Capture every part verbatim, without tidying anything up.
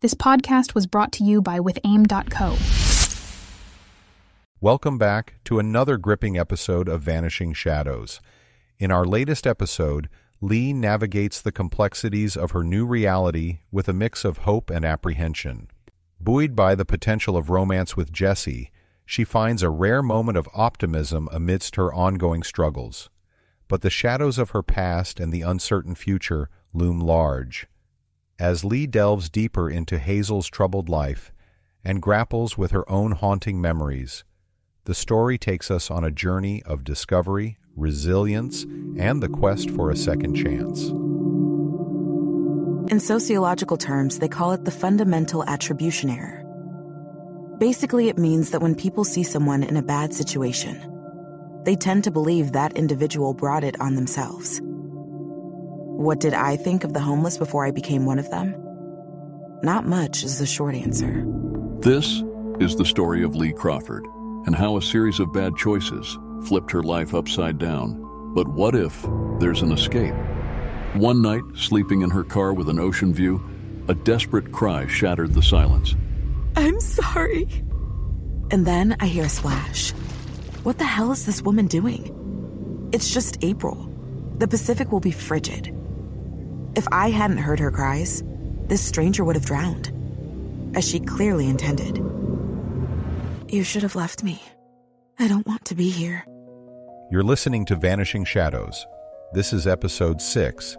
This podcast was brought to you by with aim dot co. Welcome back to another gripping episode of Vanishing Shadows. In our latest episode, Lee navigates the complexities of her new reality with a mix of hope and apprehension. Buoyed by the potential of romance with Jesse, she finds a rare moment of optimism amidst her ongoing struggles. But the shadows of her past and the uncertain future loom large. As Lee delves deeper into Hazel's troubled life and grapples with her own haunting memories, the story takes us on a journey of discovery, resilience, and the quest for a second chance. In sociological terms, they call it the fundamental attribution error. Basically, it means that when people see someone in a bad situation, they tend to believe that individual brought it on themselves. What did I think of the homeless before I became one of them? Not much is the short answer. This is the story of Lee Crawford and how a series of bad choices flipped her life upside down. But what if there's an escape? One night, sleeping in her car with an ocean view, a desperate cry shattered the silence. I'm sorry. And then I hear a splash. What the hell is this woman doing? It's just April. The Pacific will be frigid. If I hadn't heard her cries, this stranger would have drowned, as she clearly intended. You should have left me. I don't want to be here. You're listening to Vanishing Shadows. This is episode six,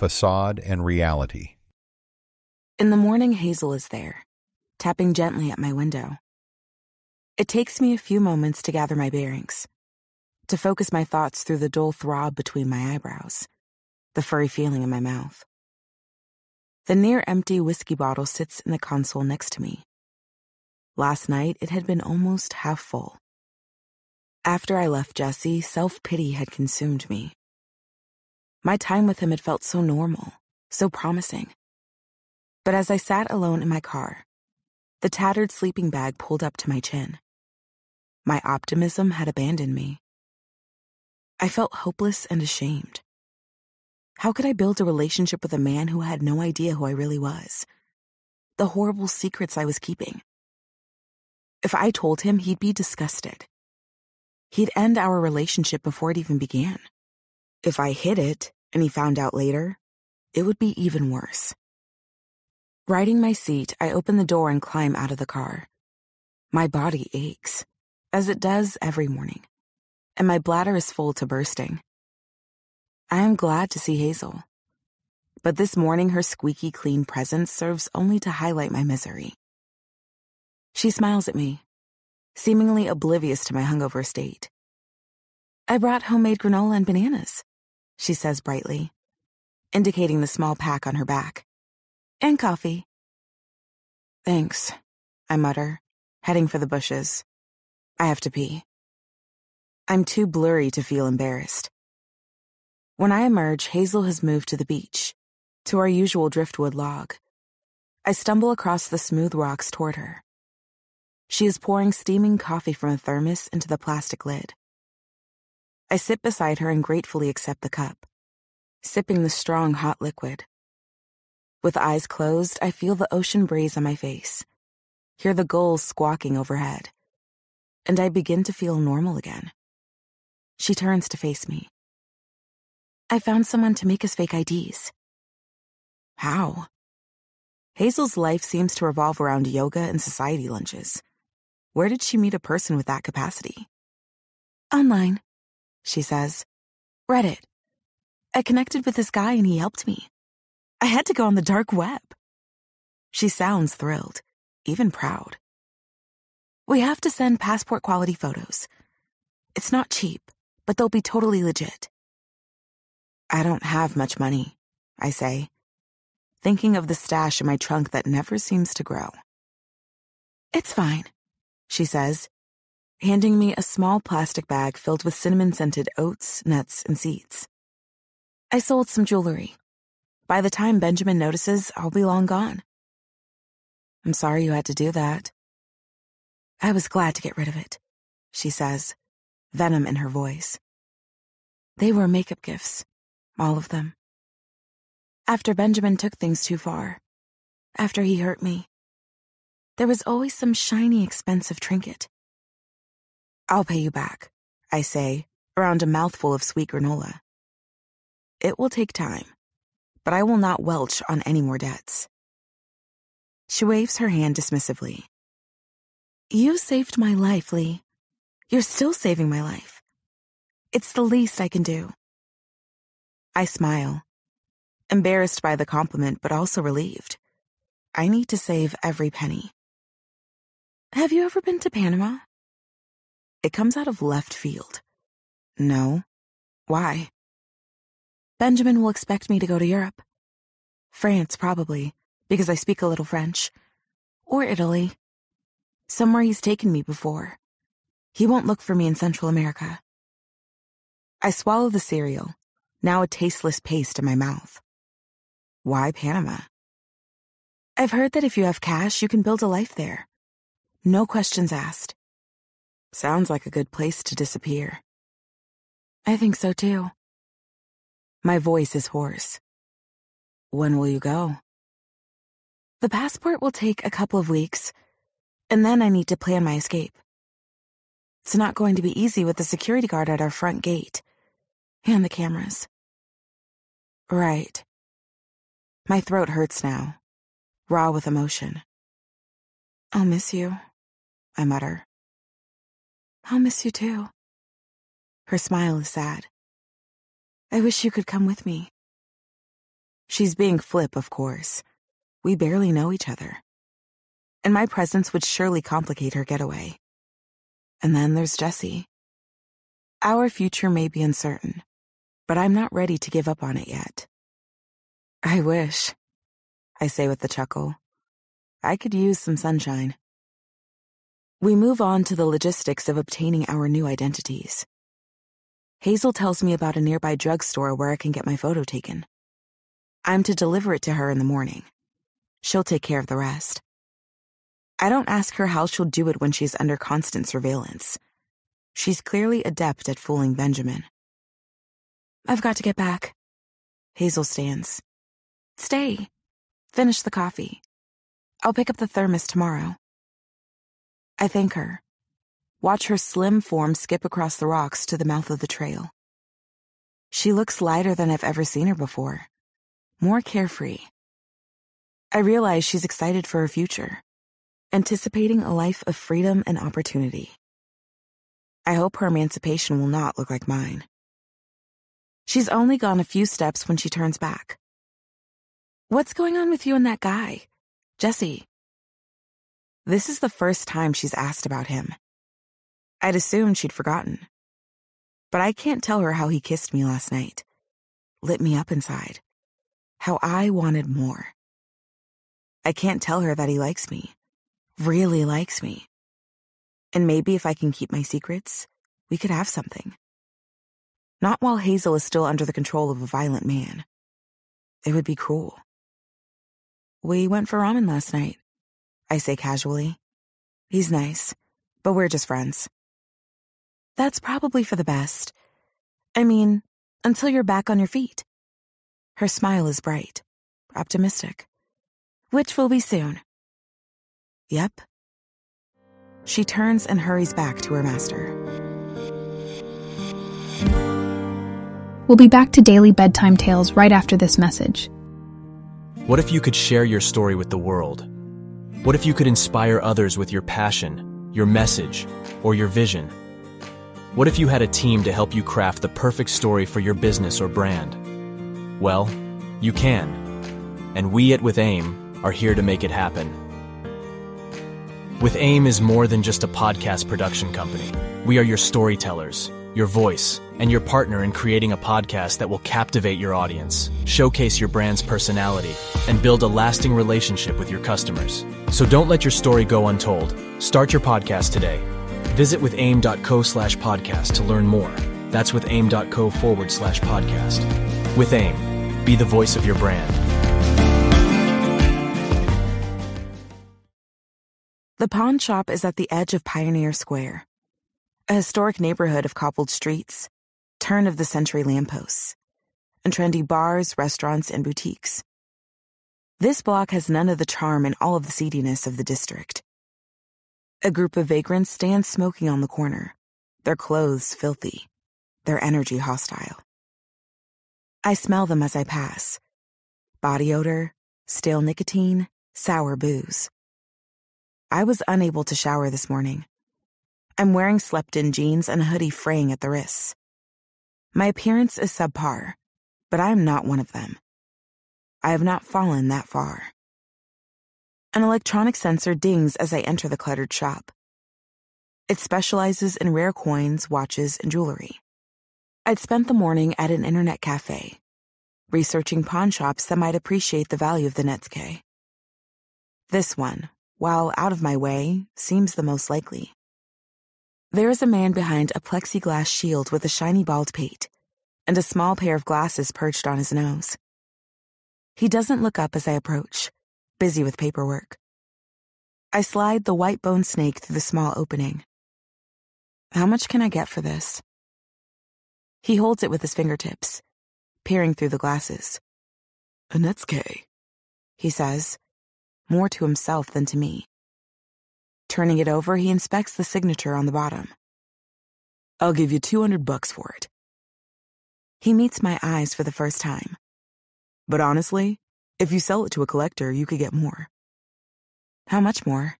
Facade and Reality. In the morning, Hazel is there, tapping gently at my window. It takes me a few moments to gather my bearings, to focus my thoughts through the dull throb between my eyebrows, the furry feeling in my mouth. The near-empty whiskey bottle sits in the console next to me. Last night, it had been almost half full. After I left Jesse, self-pity had consumed me. My time with him had felt so normal, so promising. But as I sat alone in my car, the tattered sleeping bag pulled up to my chin. My optimism had abandoned me. I felt hopeless and ashamed. How could I build a relationship with a man who had no idea who I really was? The horrible secrets I was keeping. If I told him, he'd be disgusted. He'd end our relationship before it even began. If I hid it, and he found out later, it would be even worse. Riding my seat, I open the door and climb out of the car. My body aches, as it does every morning, and my bladder is full to bursting. I am glad to see Hazel, but this morning her squeaky clean presence serves only to highlight my misery. She smiles at me, seemingly oblivious to my hungover state. I brought homemade granola and bananas, she says brightly, indicating the small pack on her back. And coffee. Thanks, I mutter, heading for the bushes. I have to pee. I'm too blurry to feel embarrassed. When I emerge, Hazel has moved to the beach, to our usual driftwood log. I stumble across the smooth rocks toward her. She is pouring steaming coffee from a thermos into the plastic lid. I sit beside her and gratefully accept the cup, sipping the strong hot liquid. With eyes closed, I feel the ocean breeze on my face, hear the gulls squawking overhead, and I begin to feel normal again. She turns to face me. I found someone to make us fake I Ds. How? Hazel's life seems to revolve around yoga and society lunches. Where did she meet a person with that capacity? Online, she says. Reddit. I connected with this guy and he helped me. I had to go on the dark web. She sounds thrilled, even proud. We have to send passport-quality photos. It's not cheap, but they'll be totally legit. I don't have much money, I say, thinking of the stash in my trunk that never seems to grow. It's fine, she says, handing me a small plastic bag filled with cinnamon-scented oats, nuts, and seeds. I sold some jewelry. By the time Benjamin notices, I'll be long gone. I'm sorry you had to do that. I was glad to get rid of it, she says, venom in her voice. They were makeup gifts, all of them. After Benjamin took things too far, after he hurt me. There was always some shiny, expensive trinket. I'll pay you back, I say, around a mouthful of sweet granola. It will take time, but I will not welch on any more debts. She waves her hand dismissively. You saved my life, Lee. You're still saving my life. It's the least I can do. I smile, embarrassed by the compliment, but also relieved. I need to save every penny. Have you ever been to Panama? It comes out of left field. No. Why? Benjamin will expect me to go to Europe. France, probably, because I speak a little French. Or Italy. Somewhere he's taken me before. He won't look for me in Central America. I swallow the cereal, now a tasteless paste in my mouth. Why Panama? I've heard that if you have cash, you can build a life there. No questions asked. Sounds like a good place to disappear. I think so too. My voice is hoarse. When will you go? The passport will take a couple of weeks, and then I need to plan my escape. It's not going to be easy with the security guard at our front gate and the cameras. Right. My throat hurts now, raw with emotion. I'll miss you, I mutter. I'll miss you too. Her smile is sad. I wish you could come with me. She's being flip, of course. We barely know each other. And my presence would surely complicate her getaway. And then there's Jesse. Our future may be uncertain, but I'm not ready to give up on it yet. I wish, I say with a chuckle. I could use some sunshine. We move on to the logistics of obtaining our new identities. Hazel tells me about a nearby drugstore where I can get my photo taken. I'm to deliver it to her in the morning. She'll take care of the rest. I don't ask her how she'll do it when she's under constant surveillance. She's clearly adept at fooling Benjamin. I've got to get back. Hazel stands. Stay. Finish the coffee. I'll pick up the thermos tomorrow. I thank her. Watch her slim form skip across the rocks to the mouth of the trail. She looks lighter than I've ever seen her before. More carefree. I realize she's excited for her future, anticipating a life of freedom and opportunity. I hope her emancipation will not look like mine. She's only gone a few steps when she turns back. What's going on with you and that guy, Jesse? This is the first time she's asked about him. I'd assumed she'd forgotten. But I can't tell her how he kissed me last night, lit me up inside, how I wanted more. I can't tell her that he likes me, really likes me. And maybe if I can keep my secrets, we could have something. Not while Hazel is still under the control of a violent man. It would be cruel. We went for ramen last night, I say casually. He's nice, but we're just friends. That's probably for the best. I mean, until you're back on your feet. Her smile is bright, optimistic, which will be soon. Yep. She turns and hurries back to her master. We'll be back to Daily Bedtime Tales right after this message. What if you could share your story with the world? What if you could inspire others with your passion, your message, or your vision? What if you had a team to help you craft the perfect story for your business or brand? Well, you can. And we at WithAIM are here to make it happen. WithAIM is more than just a podcast production company. We are your storytellers, your voice, and your partner in creating a podcast that will captivate your audience, showcase your brand's personality, and build a lasting relationship with your customers. So don't let your story go untold. Start your podcast today. Visit withaim.co slash podcast to learn more. That's withaim.co forward slash podcast. WithAIM, be the voice of your brand. The pawn shop is at the edge of Pioneer Square, a historic neighborhood of cobbled streets, turn-of-the-century lampposts, and trendy bars, restaurants, and boutiques. This block has none of the charm and all of the seediness of the district. A group of vagrants stands smoking on the corner, their clothes filthy, their energy hostile. I smell them as I pass. Body odor, stale nicotine, sour booze. I was unable to shower this morning. I'm wearing slept-in jeans and a hoodie fraying at the wrists. My appearance is subpar, but I am not one of them. I have not fallen that far. An electronic sensor dings as I enter the cluttered shop. It specializes in rare coins, watches, and jewelry. I'd spent the morning at an internet cafe, researching pawn shops that might appreciate the value of the netsuke. This one, while out of my way, seems the most likely. There is a man behind a plexiglass shield with a shiny bald pate and a small pair of glasses perched on his nose. He doesn't look up as I approach, busy with paperwork. I slide the white bone snake through the small opening. How much can I get for this? He holds it with his fingertips, peering through the glasses. A netsuke, he says, more to himself than to me. Turning it over, he inspects the signature on the bottom. I'll give you two hundred bucks for it. He meets my eyes for the first time. But honestly, if you sell it to a collector, you could get more. How much more?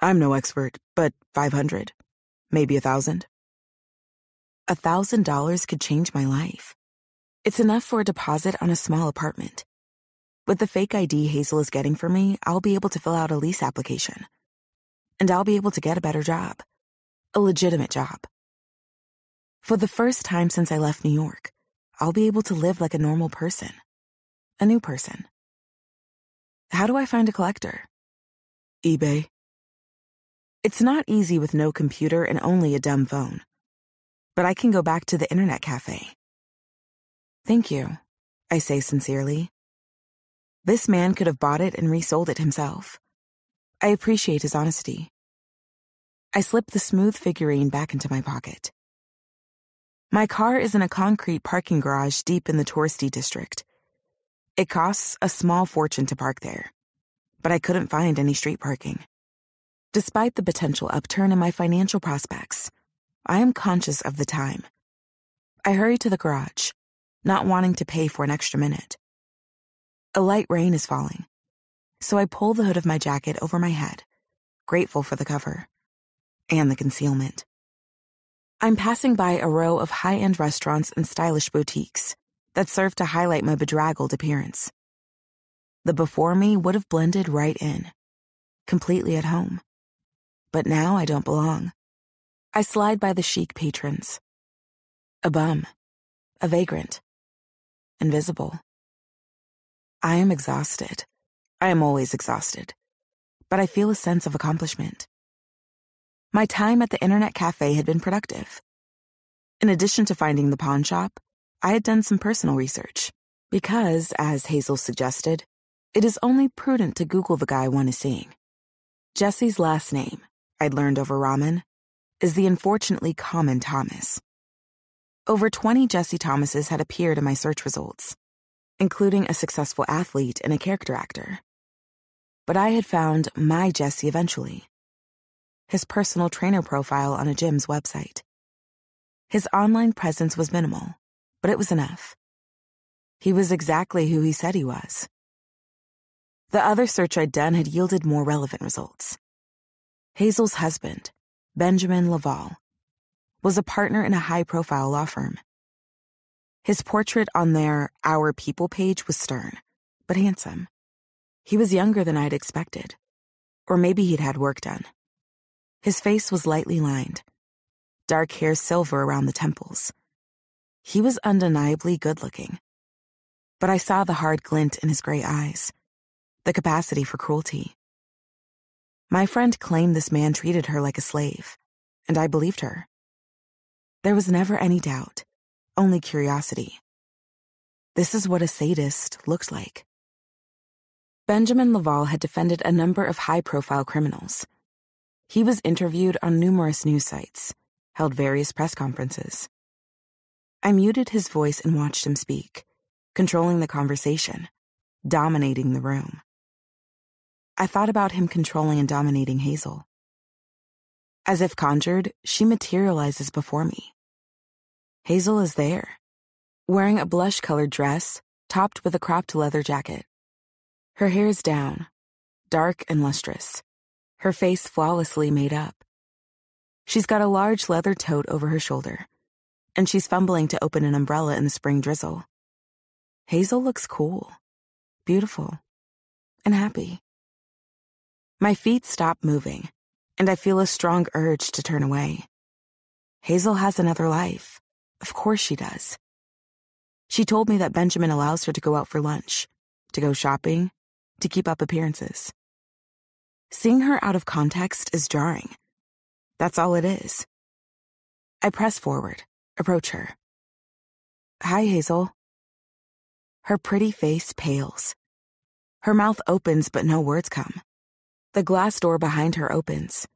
I'm no expert, but five hundred, maybe a thousand. A thousand dollars could change my life. It's enough for a deposit on a small apartment. With the fake I D Hazel is getting for me, I'll be able to fill out a lease application. And I'll be able to get a better job. A legitimate job. For the first time since I left New York, I'll be able to live like a normal person. A new person. How do I find a collector? eBay. It's not easy with no computer and only a dumb phone. But I can go back to the internet cafe. Thank you, I say sincerely. This man could have bought it and resold it himself. I appreciate his honesty. I slip the smooth figurine back into my pocket. My car is in a concrete parking garage deep in the touristy district. It costs a small fortune to park there, but I couldn't find any street parking. Despite the potential upturn in my financial prospects, I am conscious of the time. I hurry to the garage, not wanting to pay for an extra minute. A light rain is falling. So I pull the hood of my jacket over my head, grateful for the cover and the concealment. I'm passing by a row of high-end restaurants and stylish boutiques that serve to highlight my bedraggled appearance. The before me would have blended right in, completely at home. But now I don't belong. I slide by the chic patrons. A bum. A vagrant. Invisible. I am exhausted. I am always exhausted, but I feel a sense of accomplishment. My time at the internet cafe had been productive. In addition to finding the pawn shop, I had done some personal research because, as Hazel suggested, it is only prudent to Google the guy one is seeing. Jesse's last name, I'd learned over ramen, is the unfortunately common Thomas. Over twenty Jesse Thomases had appeared in my search results, including a successful athlete and a character actor. But I had found my Jesse eventually. His personal trainer profile on a gym's website. His online presence was minimal, but it was enough. He was exactly who he said he was. The other search I'd done had yielded more relevant results. Hazel's husband, Benjamin Laval, was a partner in a high-profile law firm. His portrait on their Our People page was stern, but handsome. He was younger than I'd expected, or maybe he'd had work done. His face was lightly lined, dark hair silver around the temples. He was undeniably good-looking, but I saw the hard glint in his gray eyes, the capacity for cruelty. My friend claimed this man treated her like a slave, and I believed her. There was never any doubt, only curiosity. This is what a sadist looked like. Benjamin Laval had defended a number of high-profile criminals. He was interviewed on numerous news sites, held various press conferences. I muted his voice and watched him speak, controlling the conversation, dominating the room. I thought about him controlling and dominating Hazel. As if conjured, she materializes before me. Hazel is there, wearing a blush-colored dress topped with a cropped leather jacket. Her hair is down, dark and lustrous, her face flawlessly made up. She's got a large leather tote over her shoulder, and she's fumbling to open an umbrella in the spring drizzle. Hazel looks cool, beautiful, and happy. My feet stop moving, and I feel a strong urge to turn away. Hazel has another life. Of course she does. She told me that Benjamin allows her to go out for lunch, to go shopping, to keep up appearances. Seeing her out of context is jarring. That's all it is. I press forward, approach her. "Hi, Hazel." Her pretty face pales. Her mouth opens, but no words come. The glass door behind her opens.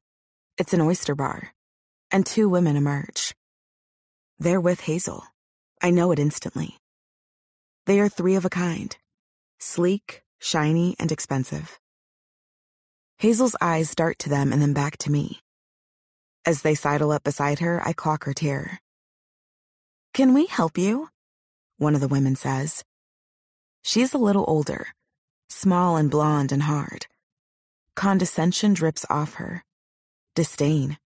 It's an oyster bar, and two women emerge. They're with Hazel. I know it instantly. They are three of a kind, sleek, shiny, and expensive. Hazel's eyes dart to them and then back to me. As they sidle up beside her, I clock her terror. "Can we help you?" one of the women says. She's a little older, small and blonde and hard. Condescension drips off her. Disdain.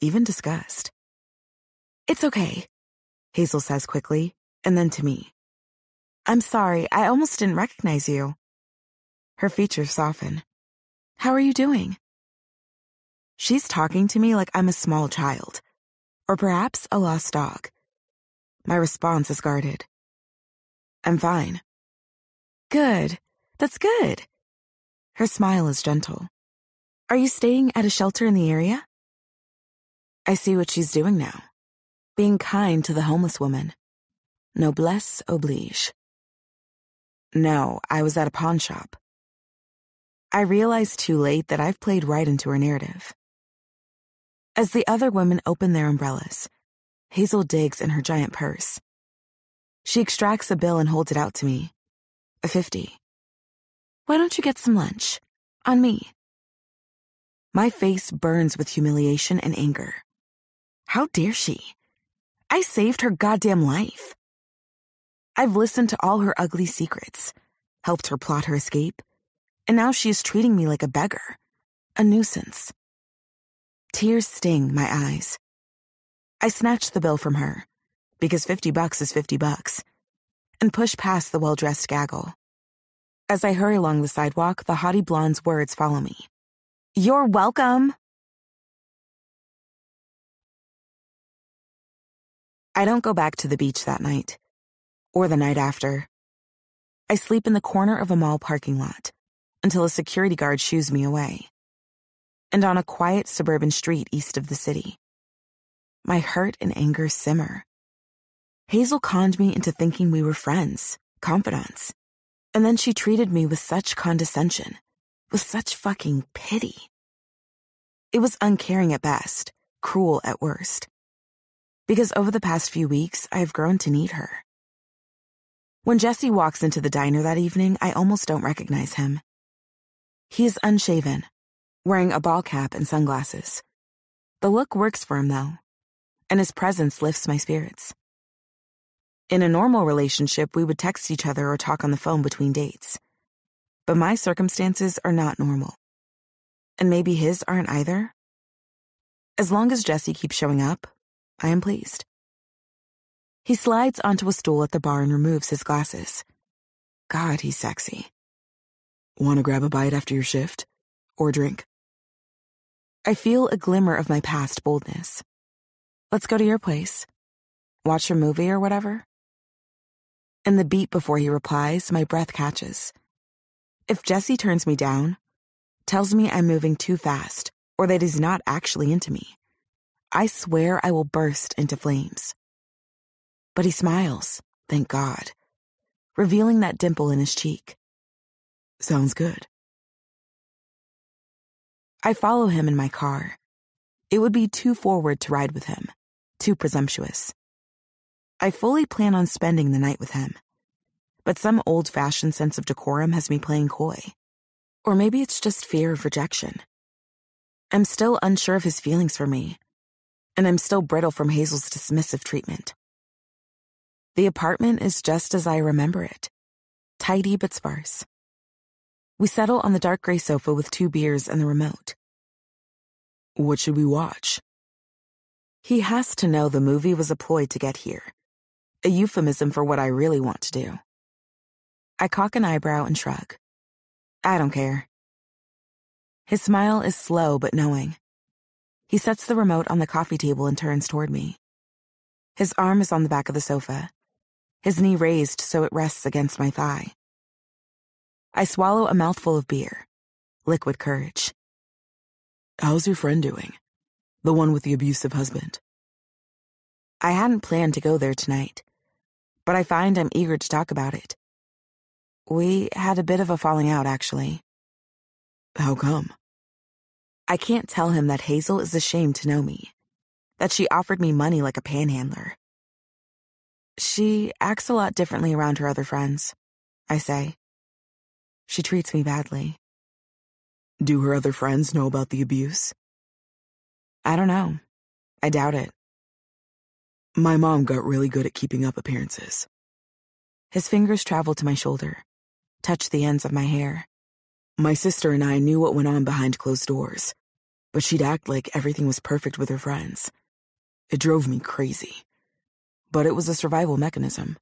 Even disgust. "It's okay," Hazel says quickly, and then to me. "I'm sorry, I almost didn't recognize you." Her features soften. "How are you doing?" She's talking to me like I'm a small child, or perhaps a lost dog. My response is guarded. "I'm fine." "Good. That's good." Her smile is gentle. "Are you staying at a shelter in the area?" I see what she's doing now, being kind to the homeless woman. Noblesse oblige. "No, I was at a pawn shop." I realize too late that I've played right into her narrative. As the other women open their umbrellas, Hazel digs in her giant purse. She extracts a bill and holds it out to me. A fifty. "Why don't you get some lunch? On me." My face burns with humiliation and anger. How dare she? I saved her goddamn life. I've listened to all her ugly secrets, helped her plot her escape, and now she is treating me like a beggar, a nuisance. Tears sting my eyes. I snatch the bill from her, because fifty bucks is fifty bucks, and push past the well-dressed gaggle. As I hurry along the sidewalk, the haughty blonde's words follow me. "You're welcome." I don't go back to the beach that night, or the night after. I sleep in the corner of a mall parking lot until a security guard shoos me away, and on a quiet suburban street east of the city. My hurt and anger simmer. Hazel conned me into thinking we were friends, confidants. And then she treated me with such condescension, with such fucking pity. It was uncaring at best, cruel at worst. Because over the past few weeks, I have grown to need her. When Jesse walks into the diner that evening, I almost don't recognize him. He is unshaven, wearing a ball cap and sunglasses. The look works for him, though, and his presence lifts my spirits. In a normal relationship, we would text each other or talk on the phone between dates. But my circumstances are not normal. And maybe his aren't either. As long as Jesse keeps showing up, I am pleased. He slides onto a stool at the bar and removes his glasses. God, he's sexy. "Want to grab a bite after your shift? Or a drink?" I feel a glimmer of my past boldness. "Let's go to your place. Watch a movie or whatever?" And the beat before he replies, my breath catches. If Jesse turns me down, tells me I'm moving too fast, or that he's not actually into me, I swear I will burst into flames. But he smiles, thank God, revealing that dimple in his cheek. "Sounds good." I follow him in my car. It would be too forward to ride with him, too presumptuous. I fully plan on spending the night with him. but some old-fashioned sense of decorum has me playing coy. Or maybe it's just fear of rejection. I'm still unsure of his feelings for me, and I'm still brittle from Hazel's dismissive treatment. The apartment is just as I remember it, tidy but sparse. We settle on the dark gray sofa with two beers and the remote. What should we watch? He has to know the movie was a ploy to get here, a euphemism for what I really want to do. I cock an eyebrow and shrug. I don't care. His smile is slow but knowing. He sets the remote on the coffee table and turns toward me. His arm is on the back of the sofa, his knee raised so it rests against my thigh. I swallow a mouthful of beer, liquid courage. How's your friend doing? The one with the abusive husband. I hadn't planned to go there tonight, but I find I'm eager to talk about it. We had a bit of a falling out, actually. How come? I can't tell him that Hazel is ashamed to know me, that she offered me money like a panhandler. She acts a lot differently around her other friends, I say. She treats me badly. Do her other friends know about the abuse? I don't know. I doubt it. My mom got really good at keeping up appearances. His fingers travel to my shoulder, touch the ends of my hair. My sister and I knew what went on behind closed doors, but she'd act like everything was perfect with her friends. It drove me crazy, but it was a survival mechanism.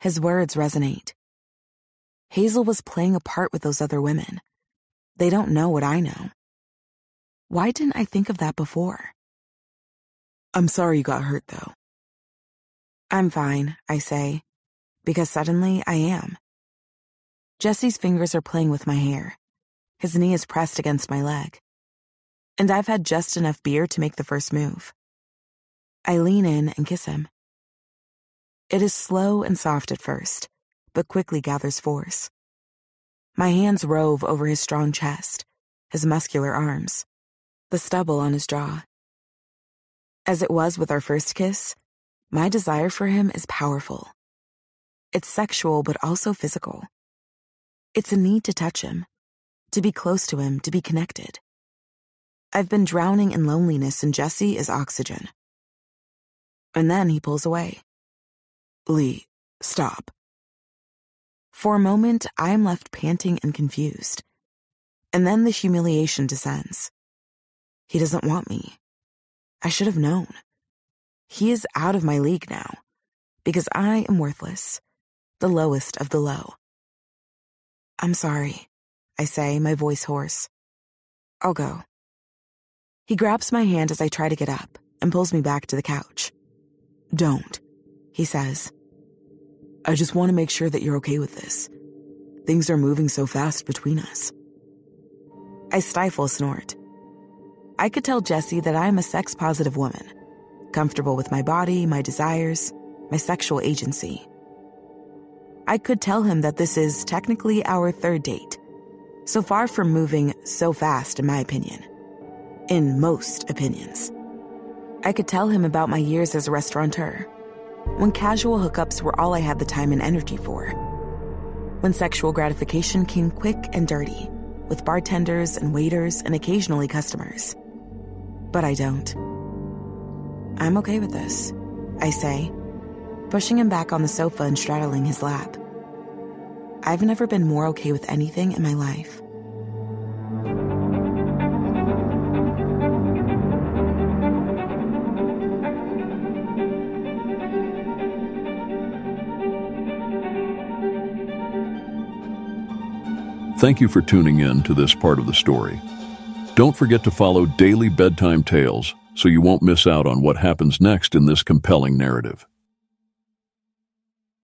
His words resonate. Hazel was playing a part with those other women. They don't know what I know. Why didn't I think of that before? I'm sorry you got hurt, though. I'm fine, I say, because suddenly I am. Jesse's fingers are playing with my hair. His knee is pressed against my leg. And I've had just enough beer to make the first move. I lean in and kiss him. It is slow and soft at first, but quickly gathers force. My hands rove over his strong chest, his muscular arms, the stubble on his jaw. As it was with our first kiss, my desire for him is powerful. It's sexual but also physical. It's a need to touch him, to be close to him, to be connected. I've been drowning in loneliness and Jesse is oxygen. And then he pulls away. Lee, stop. For a moment, I am left panting and confused. And then the humiliation descends. He doesn't want me. I should have known. He is out of my league now, because I am worthless, the lowest of the low. I'm sorry, I say, my voice hoarse. I'll go. He grabs my hand as I try to get up and pulls me back to the couch. Don't, he says. I just want to make sure that you're okay with this. Things are moving so fast between us. I stifle a snort. I could tell Jesse that I'm a sex-positive woman, comfortable with my body, my desires, my sexual agency. I could tell him that this is technically our third date, so far from moving so fast in my opinion, in most opinions. I could tell him about my years as a restaurateur, when casual hookups were all I had the time and energy for, when sexual gratification came quick and dirty, with bartenders and waiters and occasionally customers. But I don't. I'm okay with this, I say, pushing him back on the sofa and straddling his lap. I've never been more okay with anything in my life. Thank you for tuning in to this part of the story. Don't forget to follow Daily Bedtime Tales so you won't miss out on what happens next in this compelling narrative.